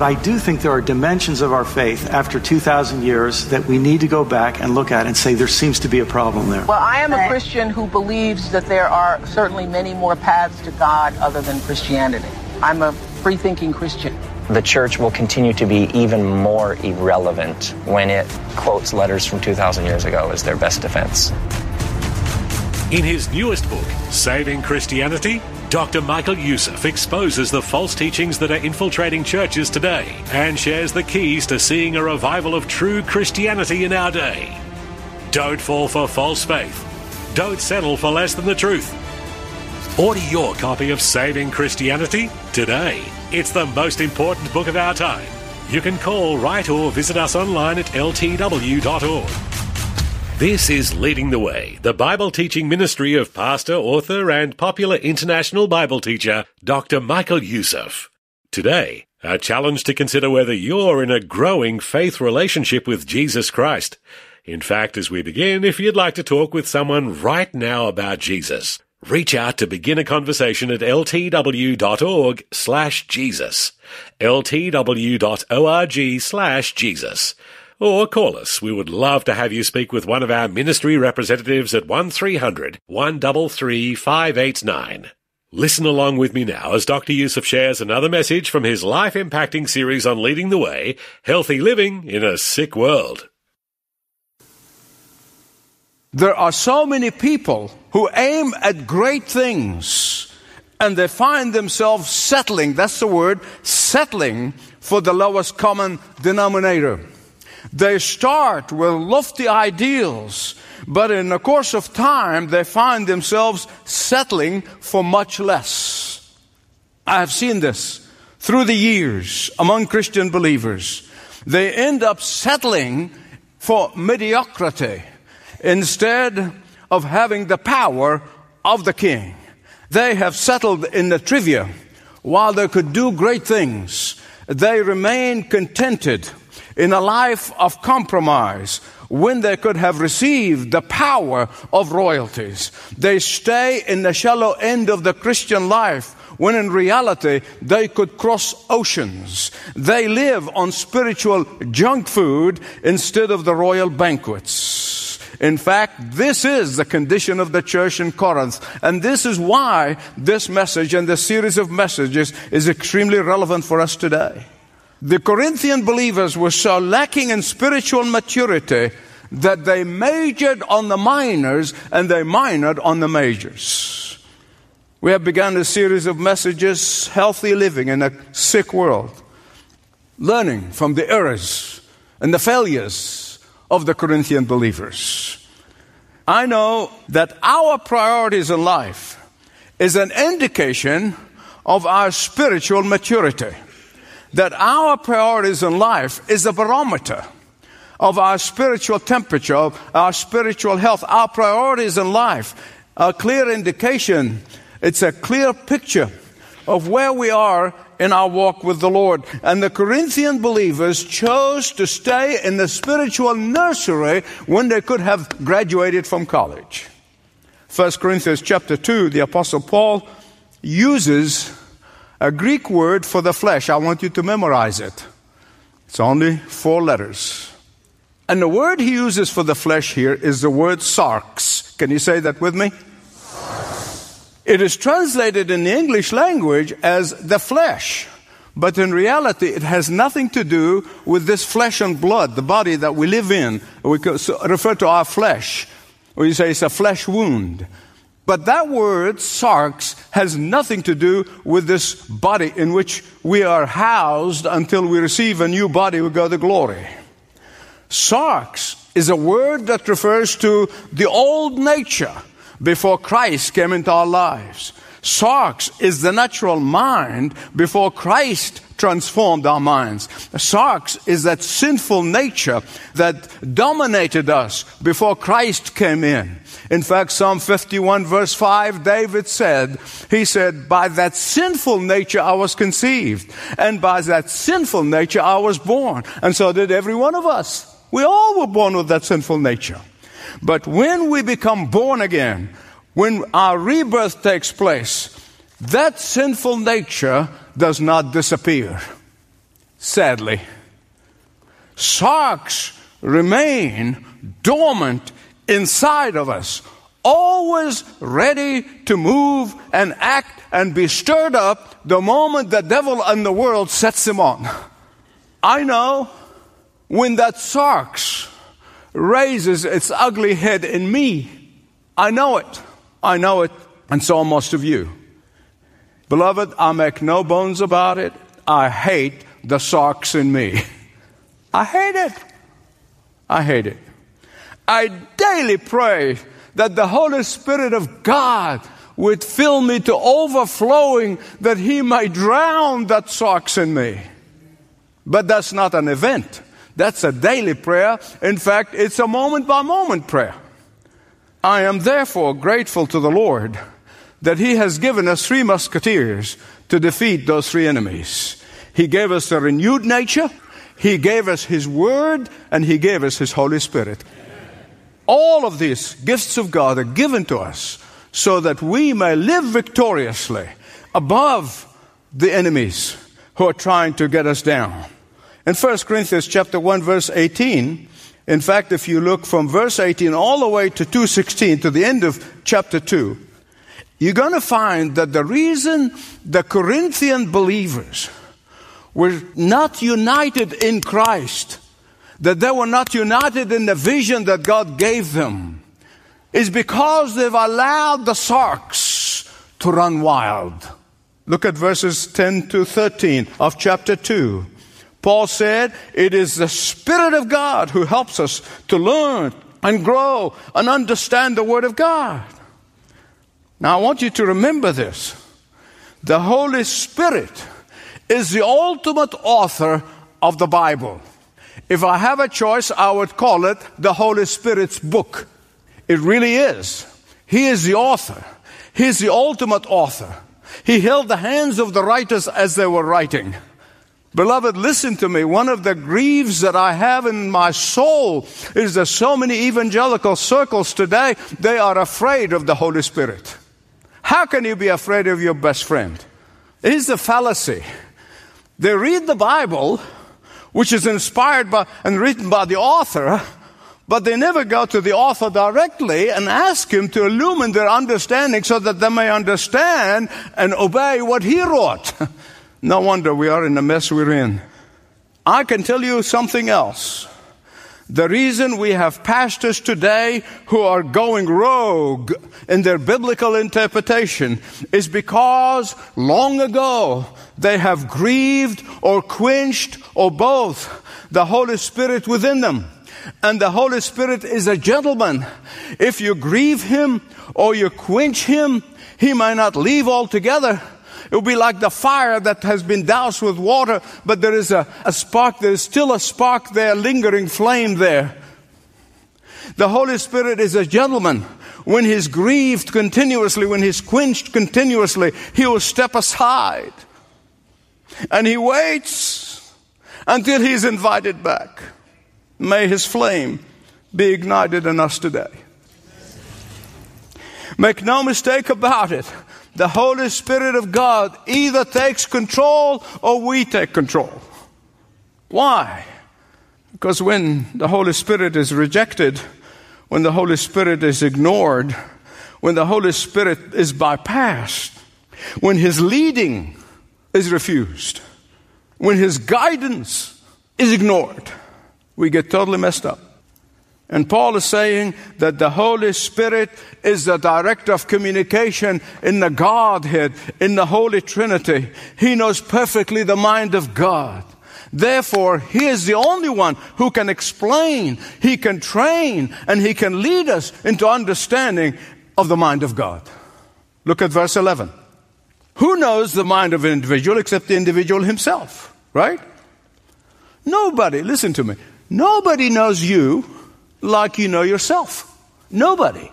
I do think there are dimensions of our faith after 2,000 years that we need to go back and look at and say there seems to be a problem there. Well, I am a Christian who believes that there are certainly many more paths to God other than Christianity. I'm a free-thinking Christian. The church will continue to be even more irrelevant when it quotes letters from 2,000 years ago as their best defense. In his newest book, Saving Christianity, Dr. Michael Youssef exposes the false teachings that are infiltrating churches today and shares the keys to seeing a revival of true Christianity in our day. Don't fall for false faith. Don't settle for less than the truth. Order your copy of Saving Christianity today. It's the most important book of our time. You can call, write, or visit us online at ltw.org. This is Leading the Way, the Bible teaching ministry of pastor, author, and popular international Bible teacher, Dr. Michael Youssef. Today, a challenge to consider whether you're in a growing faith relationship with Jesus Christ. In fact, as we begin, if you'd like to talk with someone right now about Jesus, reach out to begin a conversation at ltw.org/Jesus, ltw.org/Jesus. Or call us. We would love to have you speak with one of our ministry representatives at 1300 133 589. Listen along with me now as Dr. Youssef shares another message from his life-impacting series on Leading the Way, Healthy Living in a Sick World. There are so many people who aim at great things and they find themselves settling, that's the word, settling for the lowest common denominator. They start with lofty ideals, but in the course of time, they find themselves settling for much less. I have seen this through the years among Christian believers. They end up settling for mediocrity instead of having the power of the King. They have settled in the trivia. While they could do great things, they remain contented in a life of compromise, when they could have received the power of royalties. They stay in the shallow end of the Christian life, when in reality, they could cross oceans. They live on spiritual junk food instead of the royal banquets. In fact, this is the condition of the church in Corinth. And this is why this message and this series of messages is extremely relevant for us today. The Corinthian believers were so lacking in spiritual maturity that they majored on the minors and they minored on the majors. We have begun a series of messages, Healthy Living in a Sick World, learning from the errors and the failures of the Corinthian believers. I know that our priorities in life is an indication of our spiritual maturity. That our priorities in life is a barometer of our spiritual temperature, of our spiritual health. Our priorities in life are a clear indication. It's a clear picture of where we are in our walk with the Lord. And the Corinthian believers chose to stay in the spiritual nursery when they could have graduated from college. 1 Corinthians chapter 2, the Apostle Paul uses a Greek word for the flesh. I want you to memorize it. It's only four letters. And the word he uses for the flesh here is the word sarx. Can you say that with me? It is translated in the English language as the flesh. But in reality, it has nothing to do with this flesh and blood, the body that we live in. We refer to our flesh. Or you say it's a flesh wound. But that word, sarx, has nothing to do with this body in which we are housed until we receive a new body, we go to glory. Sarx is a word that refers to the old nature before Christ came into our lives. Sarx is the natural mind before Christ transformed our minds. Sarx is that sinful nature that dominated us before Christ came in. In fact, Psalm 51 verse 5, David said, by that sinful nature I was conceived, and by that sinful nature I was born. And so did every one of us. We all were born with that sinful nature. But when we become born again, when our rebirth takes place, that sinful nature does not disappear, sadly. Sarx remain dormant inside of us, always ready to move and act and be stirred up the moment the devil and the world sets him on. I know when that sarx raises its ugly head in me, I know it. I know it, and so most of you. Beloved, I make no bones about it. I hate the sarx in me. I hate it. I hate it. I daily pray that the Holy Spirit of God would fill me to overflowing, that He may drown that sarx in me. But that's not an event. That's a daily prayer. In fact, it's a moment-by-moment prayer. I am therefore grateful to the Lord that He has given us three musketeers to defeat those three enemies. He gave us a renewed nature, He gave us His Word, and He gave us His Holy Spirit. Amen. All of these gifts of God are given to us so that we may live victoriously above the enemies who are trying to get us down. In 1 Corinthians chapter 1, verse 18, in fact, if you look from verse 18 all the way to 2:16, to the end of chapter 2, you're going to find that the reason the Corinthian believers were not united in Christ, that they were not united in the vision that God gave them, is because they've allowed the sarx to run wild. Look at verses 10 to 13 of chapter 2. Paul said, it is the Spirit of God who helps us to learn and grow and understand the Word of God. Now, I want you to remember this. The Holy Spirit is the ultimate author of the Bible. If I have a choice, I would call it the Holy Spirit's book. It really is. He is the author. He is the ultimate author. He held the hands of the writers as they were writing. Beloved, listen to me. One of the grieves that I have in my soul is that so many evangelical circles today, they are afraid of the Holy Spirit. How can you be afraid of your best friend? It is a fallacy. They read the Bible, which is inspired by and written by the author, but they never go to the author directly and ask him to illumine their understanding so that they may understand and obey what he wrote. No wonder we are in the mess we're in. I can tell you something else. The reason we have pastors today who are going rogue in their biblical interpretation is because long ago they have grieved or quenched or both the Holy Spirit within them. And the Holy Spirit is a gentleman. If you grieve Him or you quench Him, He may not leave altogether. It will be like the fire that has been doused with water, but there is a spark. There is still a spark there, lingering flame there. The Holy Spirit is a gentleman. When He's grieved continuously, when He's quenched continuously, He will step aside. And He waits until He's invited back. May His flame be ignited in us today. Make no mistake about it. The Holy Spirit of God either takes control or we take control. Why? Because when the Holy Spirit is rejected, when the Holy Spirit is ignored, when the Holy Spirit is bypassed, when His leading is refused, when His guidance is ignored, we get totally messed up. And Paul is saying that the Holy Spirit is the director of communication in the Godhead, in the Holy Trinity. He knows perfectly the mind of God. Therefore, He is the only one who can explain, He can train, and He can lead us into understanding of the mind of God. Look at verse 11. Who knows the mind of an individual except the individual himself, right? Nobody, listen to me, nobody knows you like you know yourself. Nobody.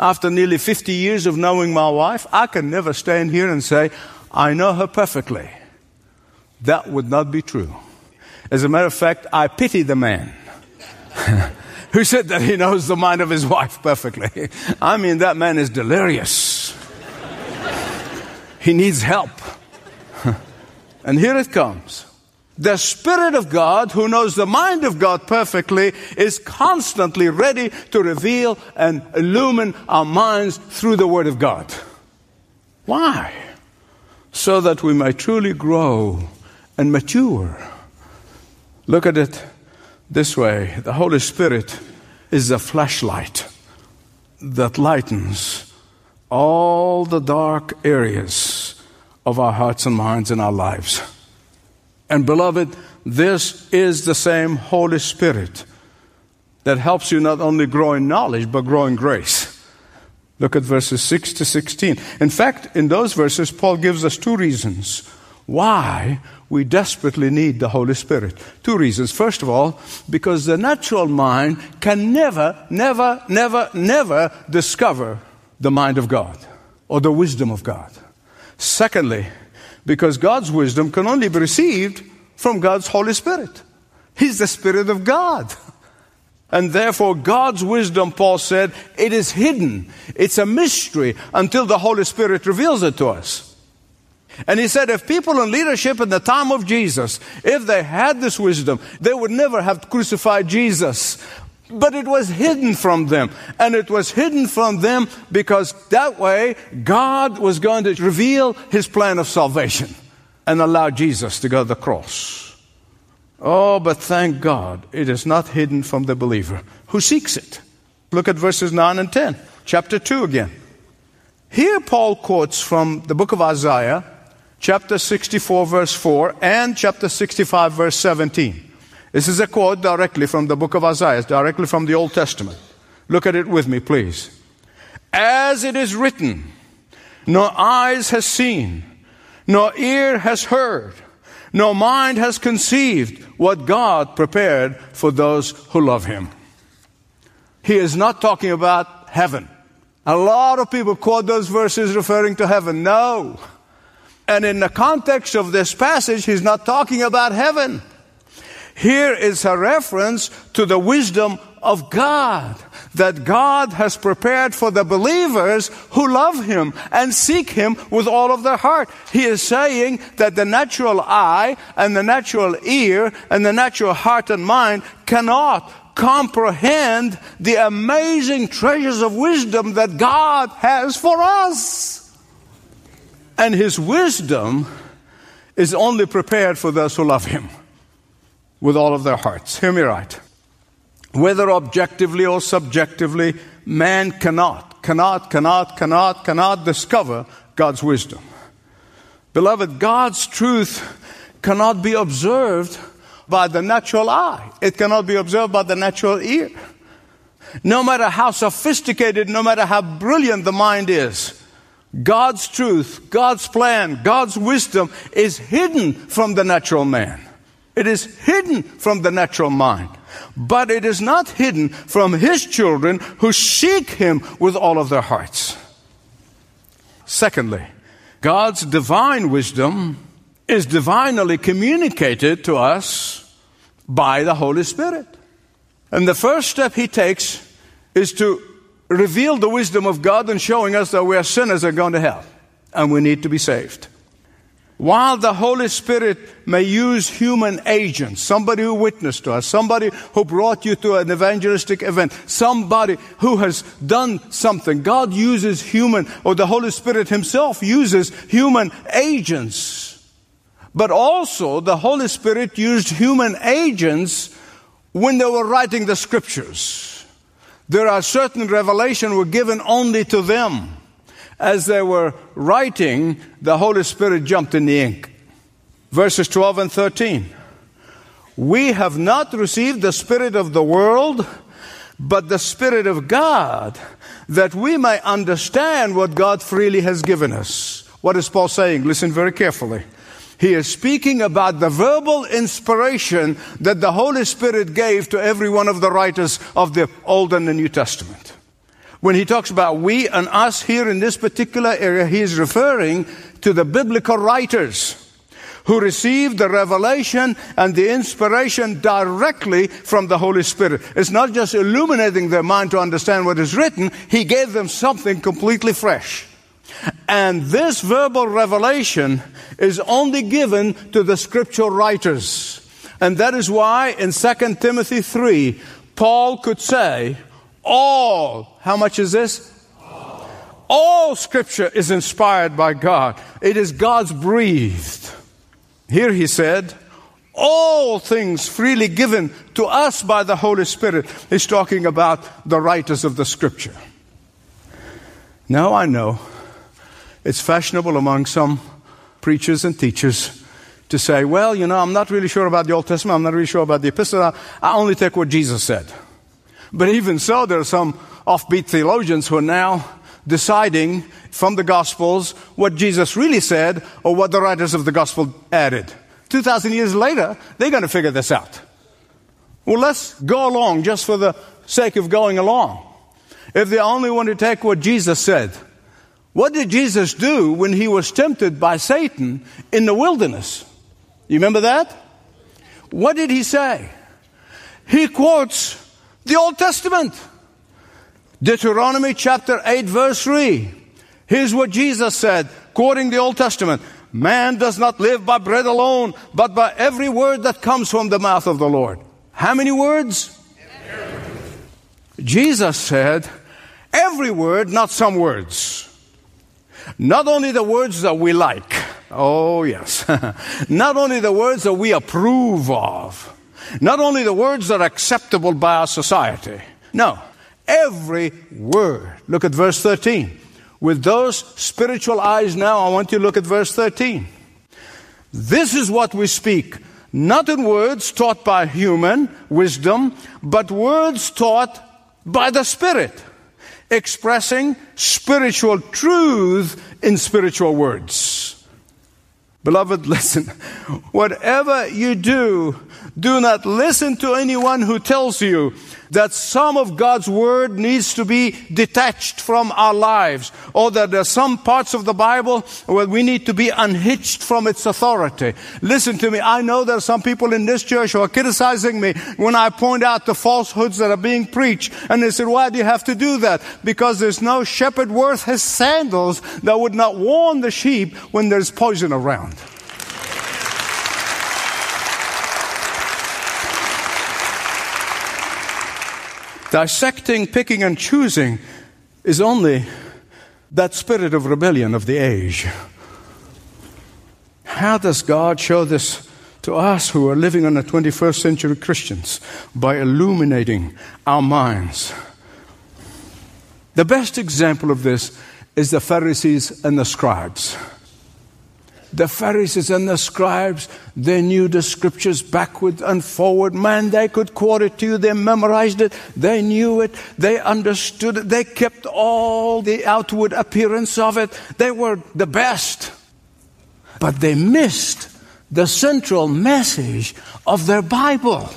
After nearly 50 years of knowing my wife, I can never stand here and say, I know her perfectly. That would not be true. As a matter of fact, I pity the man who said that he knows the mind of his wife perfectly. I mean, that man is delirious. He needs help. And here it comes. The Spirit of God, who knows the mind of God perfectly, is constantly ready to reveal and illumine our minds through the Word of God. Why? So that we may truly grow and mature. Look at it this way. The Holy Spirit is the flashlight that lightens all the dark areas of our hearts and minds and our lives. And beloved, this is the same Holy Spirit that helps you not only grow in knowledge, but grow in grace. Look at verses 6 to 16. In fact, in those verses, Paul gives us two reasons why we desperately need the Holy Spirit. Two reasons. First of all, because the natural mind can never discover the mind of God or the wisdom of God. Secondly, because God's wisdom can only be received from God's Holy Spirit. He's the Spirit of God. And therefore, God's wisdom, Paul said, it is hidden. It's a mystery until the Holy Spirit reveals it to us. And he said, if people in leadership in the time of Jesus, if they had this wisdom, they would never have crucified Jesus. But it was hidden from them. And it was hidden from them because that way God was going to reveal His plan of salvation and allow Jesus to go to the cross. Oh, but thank God it is not hidden from the believer who seeks it. Look at verses 9 and 10, chapter 2 again. Here Paul quotes from the book of Isaiah, chapter 64, verse 4, and chapter 65, verse 17. This is a quote directly from the book of Isaiah, directly from the Old Testament. Look at it with me, please. As it is written, no eyes has seen, no ear has heard, no mind has conceived what God prepared for those who love Him. He is not talking about heaven. A lot of people quote those verses referring to heaven. No. And in the context of this passage, he's not talking about heaven. Here is a reference to the wisdom of God, that God has prepared for the believers who love Him and seek Him with all of their heart. He is saying that the natural eye and the natural ear and the natural heart and mind cannot comprehend the amazing treasures of wisdom that God has for us. And His wisdom is only prepared for those who love Him with all of their hearts. Hear me right. Whether objectively or subjectively, man cannot discover God's wisdom. Beloved, God's truth cannot be observed by the natural eye. It cannot be observed by the natural ear. No matter how sophisticated, no matter how brilliant the mind is, God's truth, God's plan, God's wisdom is hidden from the natural man. It is hidden from the natural mind, but it is not hidden from His children who seek Him with all of their hearts. Secondly, God's divine wisdom is divinely communicated to us by the Holy Spirit. And the first step He takes is to reveal the wisdom of God and showing us that we are sinners and going to hell and we need to be saved. While the Holy Spirit may use human agents, somebody who witnessed to us, somebody who brought you to an evangelistic event, somebody who has done something, God uses human, or the Holy Spirit Himself uses human agents. But also the Holy Spirit used human agents when they were writing the Scriptures. There are certain revelations were given only to them. As they were writing, the Holy Spirit jumped in the ink. Verses 12 and 13. We have not received the spirit of the world, but the Spirit of God, that we may understand what God freely has given us. What is Paul saying? Listen very carefully. He is speaking about the verbal inspiration that the Holy Spirit gave to every one of the writers of the Old and the New Testament. When he talks about we and us here in this particular area, he is referring to the biblical writers who received the revelation and the inspiration directly from the Holy Spirit. It's not just illuminating their mind to understand what is written. He gave them something completely fresh. And this verbal revelation is only given to the scripture writers. And that is why in 2 Timothy 3, Paul could say, all, how much is this? All scripture is inspired by God. It is God's breathed. Here he said, all things freely given to us by the Holy Spirit. He's talking about the writers of the scripture. Now I know it's fashionable among some preachers and teachers to say, well, you know, I'm not really sure about the Old Testament. I'm not really sure about the epistle. I only take what Jesus said. But even so, there are some offbeat theologians who are now deciding from the Gospels what Jesus really said or what the writers of the Gospel added. 2,000 years later, they're going to figure this out. Well, let's go along just for the sake of going along. If they only want to take what Jesus said, what did Jesus do when he was tempted by Satan in the wilderness? You remember that? What did he say? He quotes the Old Testament. Deuteronomy chapter 8 verse 3. Here's what Jesus said, quoting the Old Testament. Man does not live by bread alone, but by every word that comes from the mouth of the Lord. How many words? Every word. Jesus said, every word, not some words. Not only the words that we like. Oh, yes. Not only the words that we approve of. Not only the words that are acceptable by our society. No. Every word. Look at verse 13. With those spiritual eyes now, I want you to look at verse 13. This is what we speak, not in words taught by human wisdom, but words taught by the Spirit, expressing spiritual truth in spiritual words. Beloved, listen. Whatever you do, do not listen to anyone who tells you that some of God's Word needs to be detached from our lives, or that there are some parts of the Bible where we need to be unhitched from its authority. Listen to me. I know there are some people in this church who are criticizing me when I point out the falsehoods that are being preached. And they said, why do you have to do that? Because there's no shepherd worth his sandals that would not warn the sheep when there's poison around. Dissecting, picking, and choosing is only that spirit of rebellion of the age. How does God show this to us who are living under 21st century Christians? By illuminating our minds. The best example of this is the Pharisees and the scribes. The Pharisees and the scribes, they knew the scriptures backward and forward. Man, they could quote it to you. They memorized it. They knew it. They understood it. They kept all the outward appearance of it. They were the best. But they missed the central message of their Bible.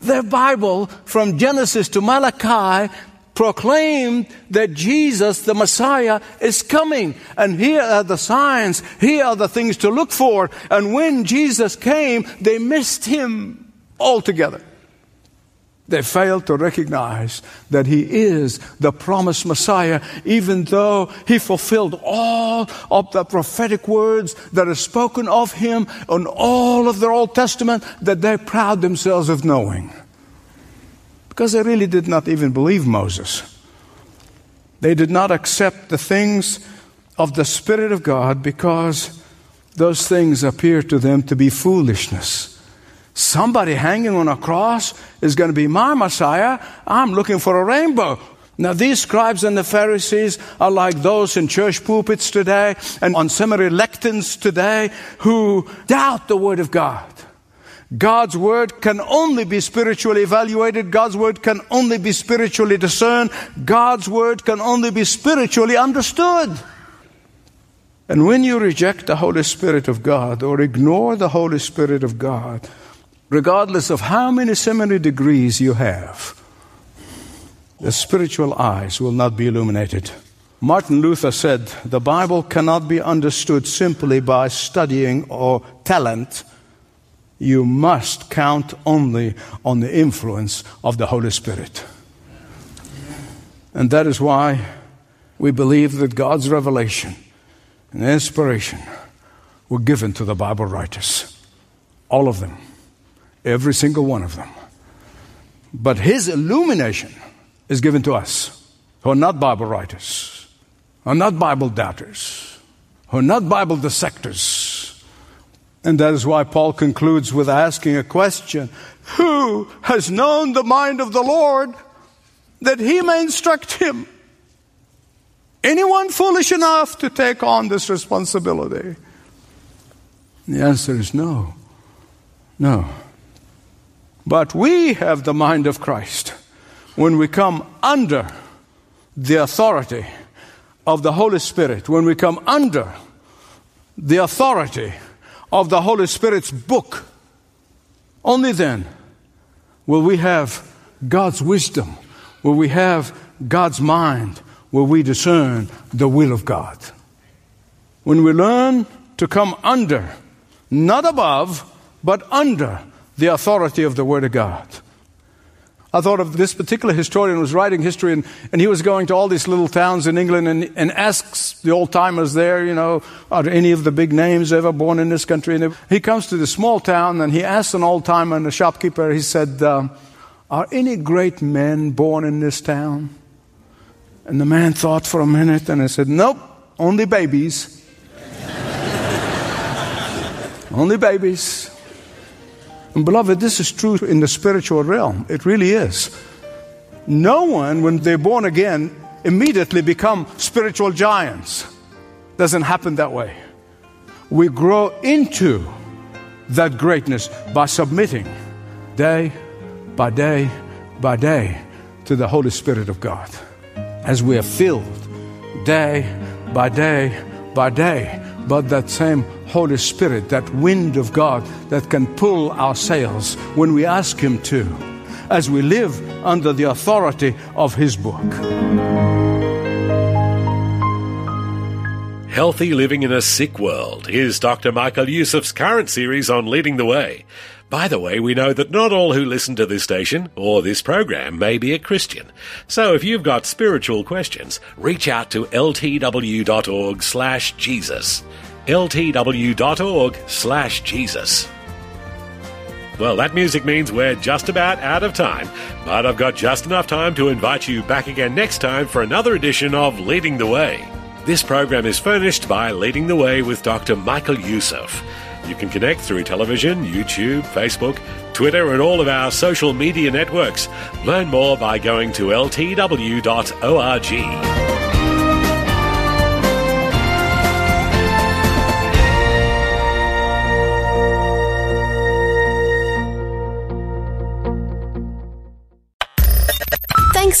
Their Bible, from Genesis to Malachi, proclaimed that Jesus, the Messiah, is coming. And here are the signs. Here are the things to look for. And when Jesus came, they missed him altogether. They failed to recognize that he is the promised Messiah, even though he fulfilled all of the prophetic words that are spoken of him in all of the Old Testament that they proud themselves of knowing. Because they really did not even believe Moses. They did not accept the things of the Spirit of God because those things appeared to them to be foolishness. Somebody hanging on a cross is going to be my Messiah. I'm looking for a rainbow. Now, these scribes and the Pharisees are like those in church pulpits today and on seminary lecterns today who doubt the Word of God. God's Word can only be spiritually evaluated. God's Word can only be spiritually discerned. God's Word can only be spiritually understood. And when you reject the Holy Spirit of God or ignore the Holy Spirit of God, regardless of how many seminary degrees you have, the spiritual eyes will not be illuminated. Martin Luther said, the Bible cannot be understood simply by studying or talent. You must count only on the influence of the Holy Spirit. And that is why we believe that God's revelation and inspiration were given to the Bible writers. All of them. Every single one of them. But His illumination is given to us, who are not Bible writers, who are not Bible doubters, who are not Bible dissectors. And that is why Paul concludes with asking a question, who has known the mind of the Lord that He may instruct him? Anyone foolish enough to take on this responsibility? And the answer is no. No. But we have the mind of Christ. When we come under the authority of the Holy Spirit, when we come under the authority of the Holy Spirit's book, only then will we have God's wisdom, will we have God's mind, will we discern the will of God. When we learn to come under, not above, but under the authority of the Word of God. I thought of this particular historian who was writing history, and he was going to all these little towns in England and asks the old-timers there, you know, are any of the big names ever born in this country? And he comes to this small town, and he asks an old-timer and a shopkeeper, he said, are any great men born in this town? And the man thought for a minute, and he said, nope, only babies. Only babies. And beloved, this is true in the spiritual realm. It really is. No one, when they're born again, immediately become spiritual giants. Doesn't happen that way. We grow into that greatness by submitting day by day by day to the Holy Spirit of God. As we are filled day by day by day, but that same Holy Spirit, that wind of God that can pull our sails when we ask Him to, as we live under the authority of His book. Healthy Living in a Sick World is Dr. Michael Youssef's current series on Leading the Way. By the way, we know that not all who listen to this station or this program may be a Christian. So if you've got spiritual questions, reach out to ltw.org/Jesus. ltw.org/Jesus. Well, that music means we're just about out of time, but I've got just enough time to invite you back again next time for another edition of Leading the Way. This program is furnished by Leading the Way with Dr. Michael Youssef. You can connect through television, YouTube, Facebook, Twitter, and all of our social media networks. Learn more by going to ltw.org. Thanks